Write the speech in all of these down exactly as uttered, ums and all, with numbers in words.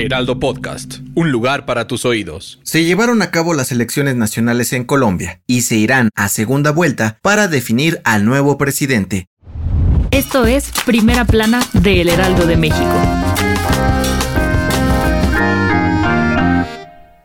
Heraldo Podcast, un lugar para tus oídos. Se llevaron a cabo las elecciones nacionales en Colombia y se irán a segunda vuelta para definir al nuevo presidente. Esto es Primera Plana de El Heraldo de México.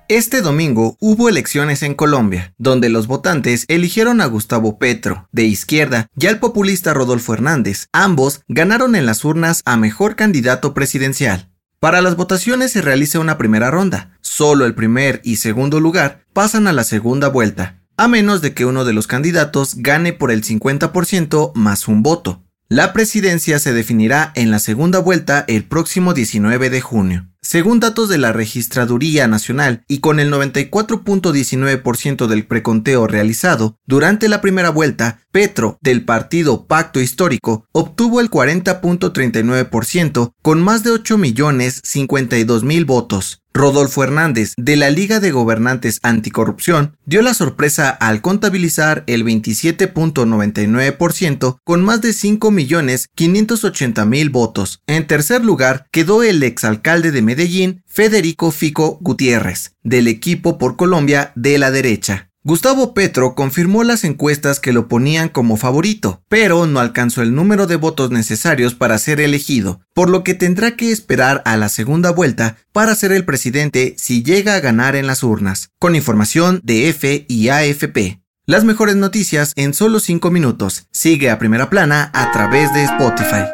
Este domingo hubo elecciones en Colombia, donde los votantes eligieron a Gustavo Petro, de izquierda, y al populista Rodolfo Hernández. Ambos ganaron en las urnas a mejor candidato presidencial. Para las votaciones se realiza una primera ronda. Solo el primer y segundo lugar pasan a la segunda vuelta, a menos de que uno de los candidatos gane por el cincuenta por ciento más un voto. La presidencia se definirá en la segunda vuelta el próximo diecinueve de junio. Según datos de la Registraduría Nacional y con el noventa y cuatro punto diecinueve por ciento del preconteo realizado, durante la primera vuelta, Petro, del partido Pacto Histórico, obtuvo el cuarenta punto treinta y nueve por ciento con más de ocho millones cincuenta y dos mil votos. Rodolfo Hernández, de la Liga de Gobernantes Anticorrupción, dio la sorpresa al contabilizar el veintisiete punto noventa y nueve por ciento con más de cinco millones quinientos ochenta mil votos. En tercer lugar quedó el exalcalde de Medellín, Federico Fico Gutiérrez, del Equipo por Colombia de la derecha. Gustavo Petro confirmó las encuestas que lo ponían como favorito, pero no alcanzó el número de votos necesarios para ser elegido, por lo que tendrá que esperar a la segunda vuelta para ser el presidente si llega a ganar en las urnas. Con información de F y A F P. Las mejores noticias en solo cinco minutos. Sigue a Primera Plana a través de Spotify.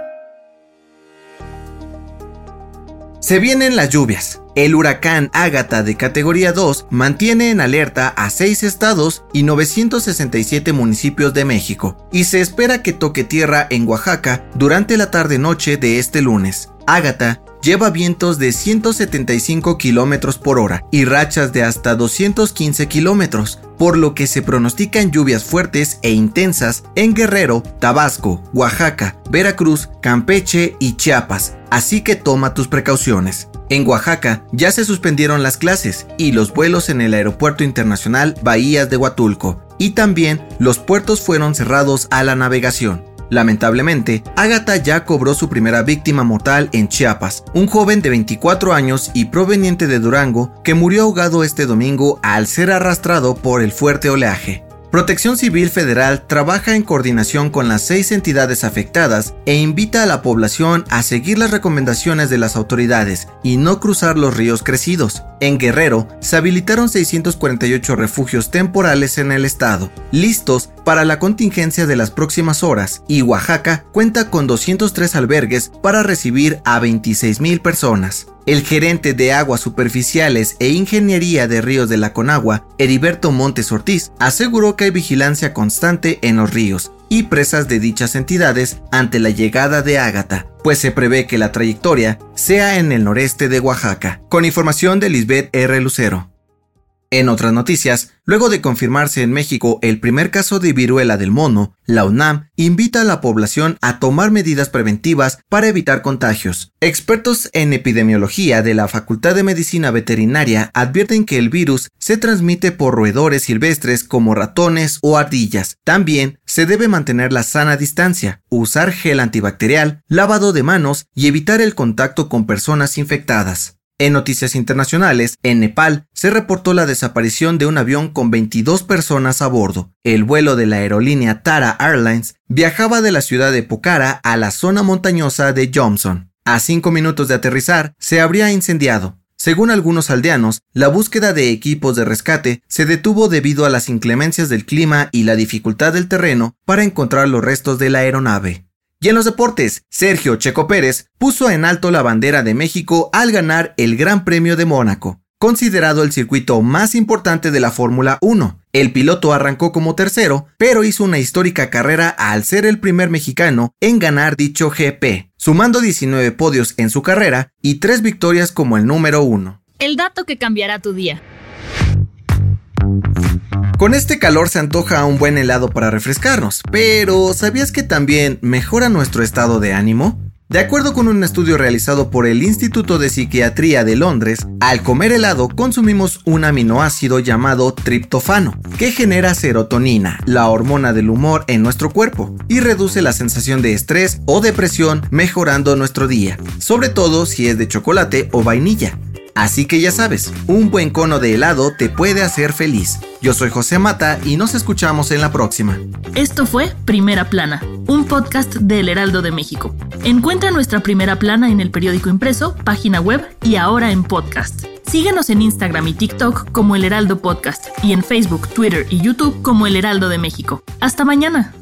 Se vienen las lluvias. El huracán Ágata de categoría dos mantiene en alerta a seis estados y novecientos sesenta y siete municipios de México, y se espera que toque tierra en Oaxaca durante la tarde-noche de este lunes. Ágata lleva vientos de ciento setenta y cinco kilómetros por hora y rachas de hasta doscientos quince kilómetros, por lo que se pronostican lluvias fuertes e intensas en Guerrero, Tabasco, Oaxaca, Veracruz, Campeche y Chiapas, así que toma tus precauciones. En Oaxaca ya se suspendieron las clases y los vuelos en el Aeropuerto Internacional Bahías de Huatulco, y también los puertos fueron cerrados a la navegación. Lamentablemente, Ágata ya cobró su primera víctima mortal en Chiapas, un joven de veinticuatro años y proveniente de Durango que murió ahogado este domingo al ser arrastrado por el fuerte oleaje. Protección Civil Federal trabaja en coordinación con las seis entidades afectadas e invita a la población a seguir las recomendaciones de las autoridades y no cruzar los ríos crecidos. En Guerrero se habilitaron seiscientos cuarenta y ocho refugios temporales en el estado, listos para la contingencia de las próximas horas, y Oaxaca cuenta con doscientos tres albergues para recibir a veintiséis mil personas. El gerente de Aguas Superficiales e Ingeniería de Ríos de la Conagua, Heriberto Montes Ortiz, aseguró que hay vigilancia constante en los ríos y presas de dichas entidades ante la llegada de Ágata, pues se prevé que la trayectoria sea en el noreste de Oaxaca. Con información de Lisbeth R. Lucero. En otras noticias, luego de confirmarse en México el primer caso de viruela del mono, la UNAM invita a la población a tomar medidas preventivas para evitar contagios. Expertos en epidemiología de la Facultad de Medicina Veterinaria advierten que el virus se transmite por roedores silvestres como ratones o ardillas. También se debe mantener la sana distancia, usar gel antibacterial, lavado de manos y evitar el contacto con personas infectadas. En noticias internacionales, en Nepal se reportó la desaparición de un avión con veintidós personas a bordo. El vuelo de la aerolínea Tara Airlines viajaba de la ciudad de Pucara a la zona montañosa de Johnson. A cinco minutos de aterrizar, se habría incendiado. Según algunos aldeanos, la búsqueda de equipos de rescate se detuvo debido a las inclemencias del clima y la dificultad del terreno para encontrar los restos de la aeronave. Y en los deportes, Sergio Checo Pérez puso en alto la bandera de México al ganar el Gran Premio de Mónaco, considerado el circuito más importante de la Fórmula uno. El piloto arrancó como tercero, pero hizo una histórica carrera al ser el primer mexicano en ganar dicho G P, sumando diecinueve podios en su carrera y tres victorias como el número uno. El dato que cambiará tu día. Con este calor se antoja un buen helado para refrescarnos, pero ¿sabías que también mejora nuestro estado de ánimo? De acuerdo con un estudio realizado por el Instituto de Psiquiatría de Londres, al comer helado consumimos un aminoácido llamado triptófano, que genera serotonina, la hormona del humor en nuestro cuerpo, y reduce la sensación de estrés o depresión, mejorando nuestro día, sobre todo si es de chocolate o vainilla. Así que ya sabes, un buen cono de helado te puede hacer feliz. Yo soy José Mata y nos escuchamos en la próxima. Esto fue Primera Plana, un podcast de El Heraldo de México. Encuentra nuestra Primera Plana en el periódico impreso, página web y ahora en podcast. Síguenos en Instagram y TikTok como El Heraldo Podcast y en Facebook, Twitter y YouTube como El Heraldo de México. ¡Hasta mañana!